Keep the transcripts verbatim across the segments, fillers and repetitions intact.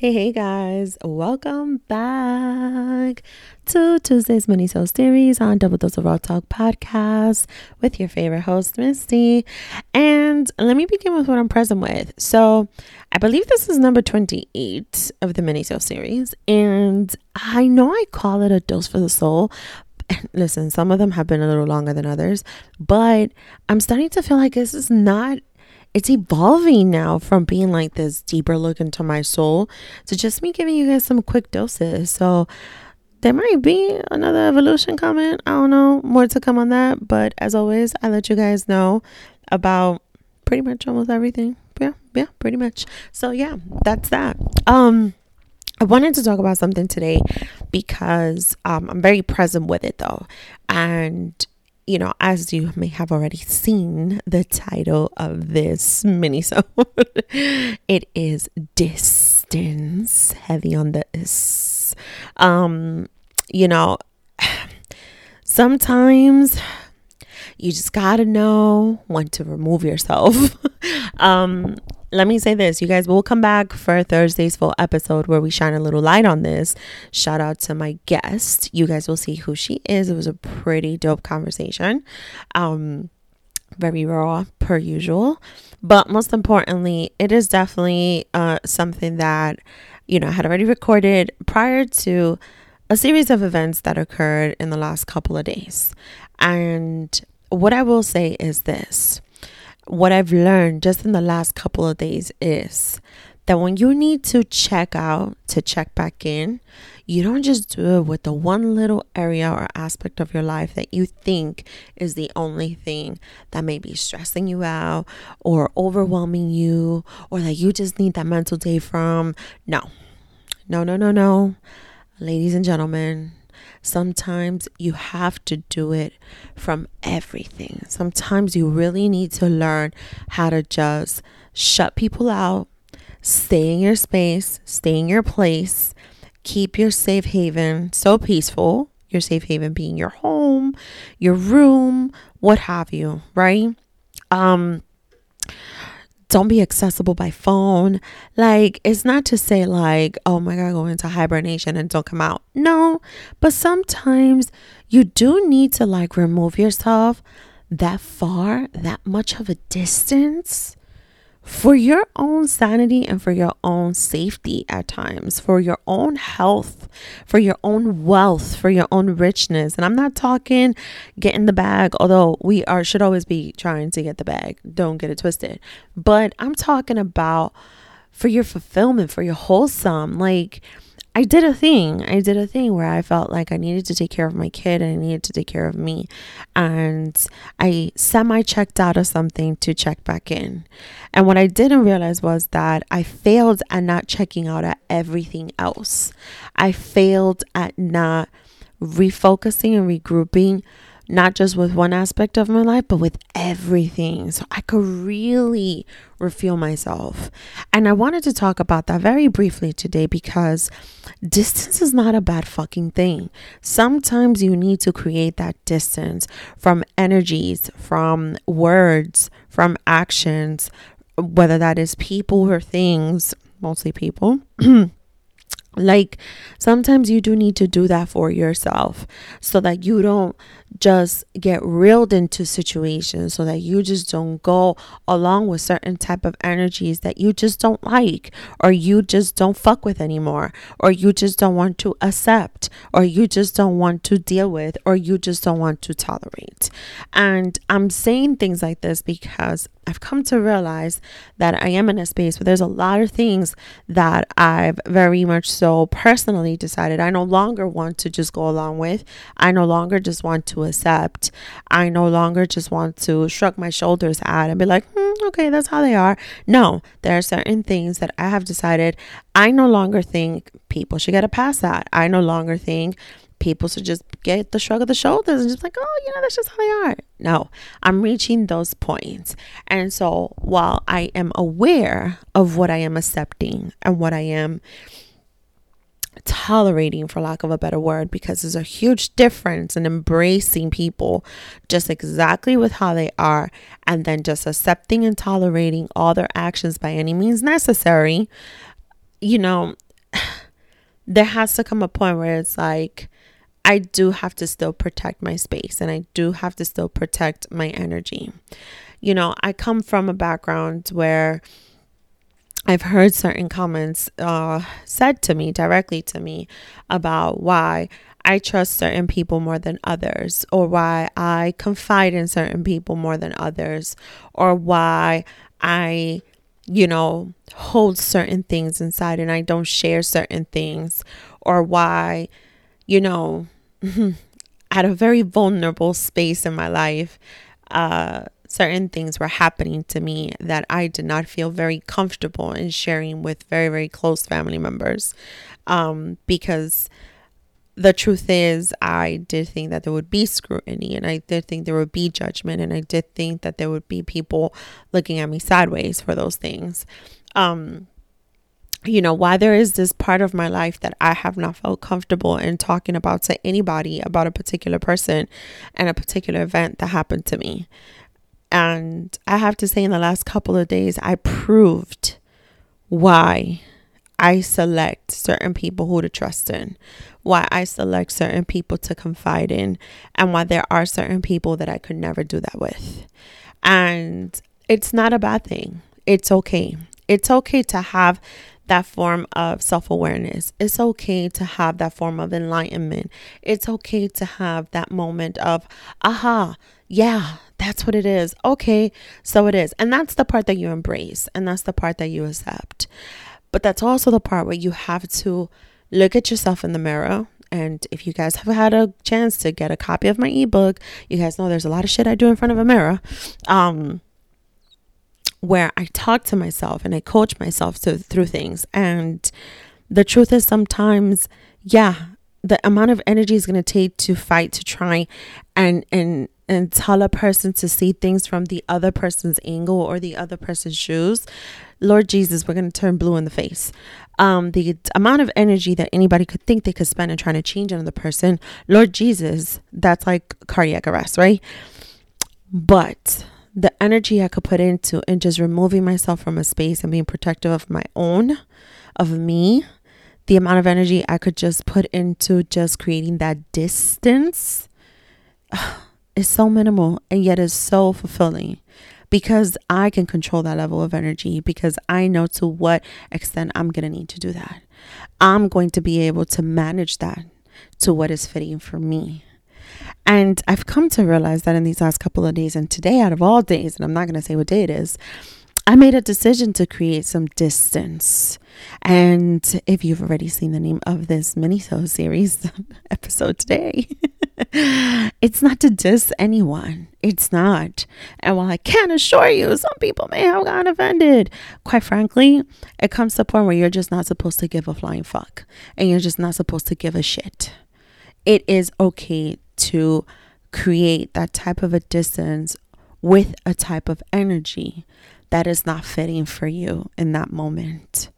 Hey, hey guys, welcome back to Tuesday's Mini Soul Series on Double Dose of Raw Talk podcast with your favorite host, Misty. And let me begin with what I'm present with. So I believe this is number twenty-eight of the Mini Soul Series. And I know I call it a dose for the soul. Listen, some of them have been a little longer than others, but I'm starting to feel like this is not it's evolving now from being like this deeper look into my soul to just me giving you guys some quick doses. So there might be another evolution coming. I don't know. More to come on that. But as always, I let you guys know about pretty much almost everything. Yeah, yeah, pretty much. So yeah, that's that. Um, I wanted to talk about something today because um, I'm very present with it though. And you know, as you may have already seen the title of this minisode, it is distance, heavy on the is. Um, you know, sometimes you just gotta know when to remove yourself. um, Let me say this, you guys, we'll come back for Thursday's full episode where we shine a little light on this. Shout out to my guest. You guys will see who she is. It was a pretty dope conversation. Um, very raw per usual. But most importantly, it is definitely uh, something that, you know, I had already recorded prior to a series of events that occurred in the last couple of days. And what I will say is this. What I've learned just in the last couple of days is that when you need to check out, to check back in, you don't just do it with the one little area or aspect of your life that you think is the only thing that may be stressing you out or overwhelming you or that you just need that mental day from. No, no, no, no, no. Ladies and gentlemen, sometimes you have to do it from everything. Sometimes you really need to learn how to just shut people out, stay in your space, stay in your place, keep your safe haven so peaceful, your safe haven being your home, your room, what have you, right? Um, don't be accessible by phone. Like, it's not to say like, oh my God, go into hibernation and don't come out. No, but sometimes you do need to like remove yourself that far, that much of a distance for your own sanity and for your own safety at times, for your own health, for your own wealth, for your own richness. And I'm not talking get in the bag, although we are should always be trying to get the bag. Don't get it twisted. But I'm talking about for your fulfillment, for your wholesome. Like I did a thing. I did a thing where I felt like I needed to take care of my kid and I needed to take care of me. And I semi-checked out of something to check back in. And what I didn't realize was that I failed at not checking out at everything else. I failed at not refocusing and regrouping, not just with one aspect of my life, but with everything. So I could really refuel myself. And I wanted to talk about that very briefly today because distance is not a bad fucking thing. Sometimes you need to create that distance from energies, from words, from actions, whether that is people or things, mostly people. Like sometimes you do need to do that for yourself so that you don't just get reeled into situations, so that you just don't go along with certain type of energies that you just don't like, or you just don't fuck with anymore, or you just don't want to accept, or you just don't want to deal with, or you just don't want to tolerate. And I'm saying things like this because I've come to realize that I am in a space where there's a lot of things that I've very much so personally decided I no longer want to just go along with. I no longer just want to accept. I no longer just want to shrug my shoulders at and be like, hmm, okay, that's how they are. No, there are certain things that I have decided I no longer think people should get a pass at. I no longer think people should just get the shrug of the shoulders and just like, oh, you know, that's just how they are. No, I'm reaching those points. And so while I am aware of what I am accepting and what I am tolerating, for lack of a better word, because there's a huge difference in embracing people just exactly with how they are and then just accepting and tolerating all their actions by any means necessary, you know, there has to come a point where it's like, I do have to still protect my space and I do have to still protect my energy. You know, I come from a background where I've heard certain comments uh, said to me, directly to me, about why I trust certain people more than others, or why I confide in certain people more than others, or why I, you know, hold certain things inside and I don't share certain things, or why, you know, at a very vulnerable space in my life, uh, certain things were happening to me that I did not feel very comfortable in sharing with very, very close family members. Um, because the truth is, I did think that there would be scrutiny, and I did think there would be judgment, and I did think that there would be people looking at me sideways for those things. Um, you know, why there is this part of my life that I have not felt comfortable in talking about to anybody about a particular person and a particular event that happened to me. And I have to say, in the last couple of days, I proved why I select certain people who to trust in, why I select certain people to confide in, and why there are certain people that I could never do that with. And it's not a bad thing. It's okay. It's okay to have that form of self-awareness. It's okay to have that form of enlightenment. It's okay to have that moment of, aha, yeah, that's what it is. Okay, so it is. And that's the part that you embrace, and that's the part that you accept. But that's also the part where you have to look at yourself in the mirror. And if you guys have had a chance to get a copy of my ebook, you guys know there's a lot of shit I do in front of a mirror, um, where I talk to myself and I coach myself to, through things. And the truth is, sometimes, yeah, the amount of energy is going to take to fight, to try and, and, and tell a person to see things from the other person's angle or the other person's shoes. Lord Jesus, we're going to turn blue in the face. Um, the amount of energy that anybody could think they could spend in trying to change another person, Lord Jesus, that's like cardiac arrest, right? But the energy I could put into and just removing myself from a space and being protective of my own, of me, the amount of energy I could just put into just creating that distance is so minimal, and yet is so fulfilling, because I can control that level of energy, because I know to what extent I'm going to need to do that. I'm going to be able to manage that to what is fitting for me. And I've come to realize that in these last couple of days, and today out of all days, and I'm not going to say what day it is, I made a decision to create some distance. And if you've already seen the name of this mini-sode series episode today, it's not to diss anyone. It's not. And while I can assure you, some people may have gotten offended, quite frankly, it comes to a point where you're just not supposed to give a flying fuck. And you're just not supposed to give a shit. It is okay to create that type of a distance with a type of energy that is not fitting for you in that moment.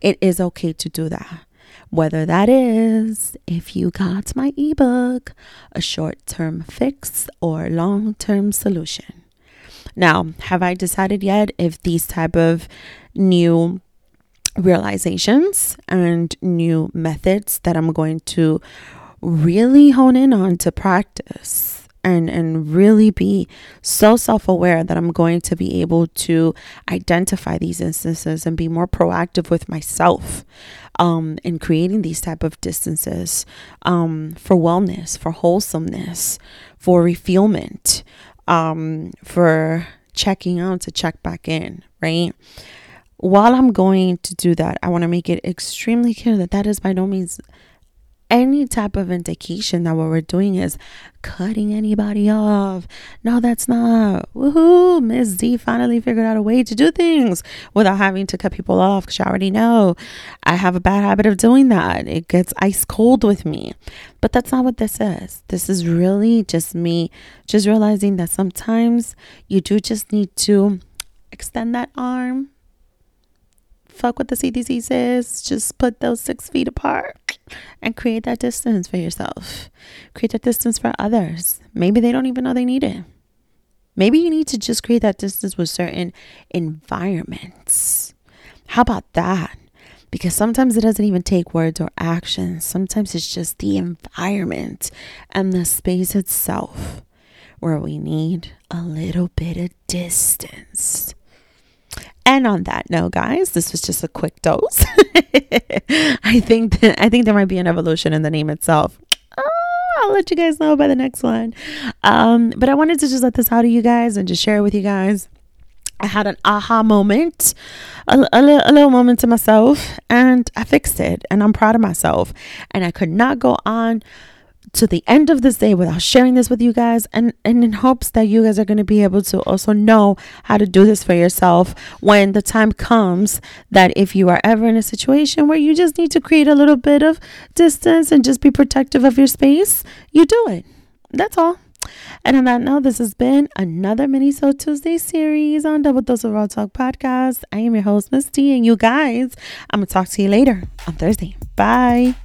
It is okay to do that. Whether that is, if you got my ebook, a short-term fix or long-term solution. Now, have I decided yet if these type of new realizations and new methods that I'm going to really hone in on to practice? And, and really be so self-aware that I'm going to be able to identify these instances and be more proactive with myself um, in creating these type of distances um, for wellness, for wholesomeness, for refuelment, um, for checking out to check back in, right? While I'm going to do that, I want to make it extremely clear that that is by no means any type of indication that what we're doing is cutting anybody off. No, that's not. Woohoo! Miss D finally figured out a way to do things without having to cut people off, because I already know I have a bad habit of doing that. It gets ice cold with me. But that's not what this is. This is really just me just realizing that sometimes you do just need to extend that arm. Fuck what the C D C says. Just put those six feet apart and create that distance for yourself. Create that distance for others. Maybe they don't even know they need it. Maybe you need to just create that distance with certain environments. How about that? because sometimes it doesn't even take words or actions. Sometimes it's just the environment and the space itself where we need a little bit of distance. And on that note, guys, this was just a quick dose. I think that, I think there might be an evolution in the name itself. I'll let you guys know by the next one. Um, but I wanted to just let this out to you guys and just share it with you guys. I had an aha moment, a, a, a little moment to myself, and I fixed it. And I'm proud of myself. And I could not go on to the end of this day without sharing this with you guys, and, and in hopes that you guys are going to be able to also know how to do this for yourself when the time comes that if you are ever in a situation where you just need to create a little bit of distance and just be protective of your space, you do it. That's all. And on that note, this has been another Minisode Tuesday series on Double Dose of Raw Talk podcast. I am your host, Miss D, and you guys, I'm going to talk to you later on Thursday. Bye.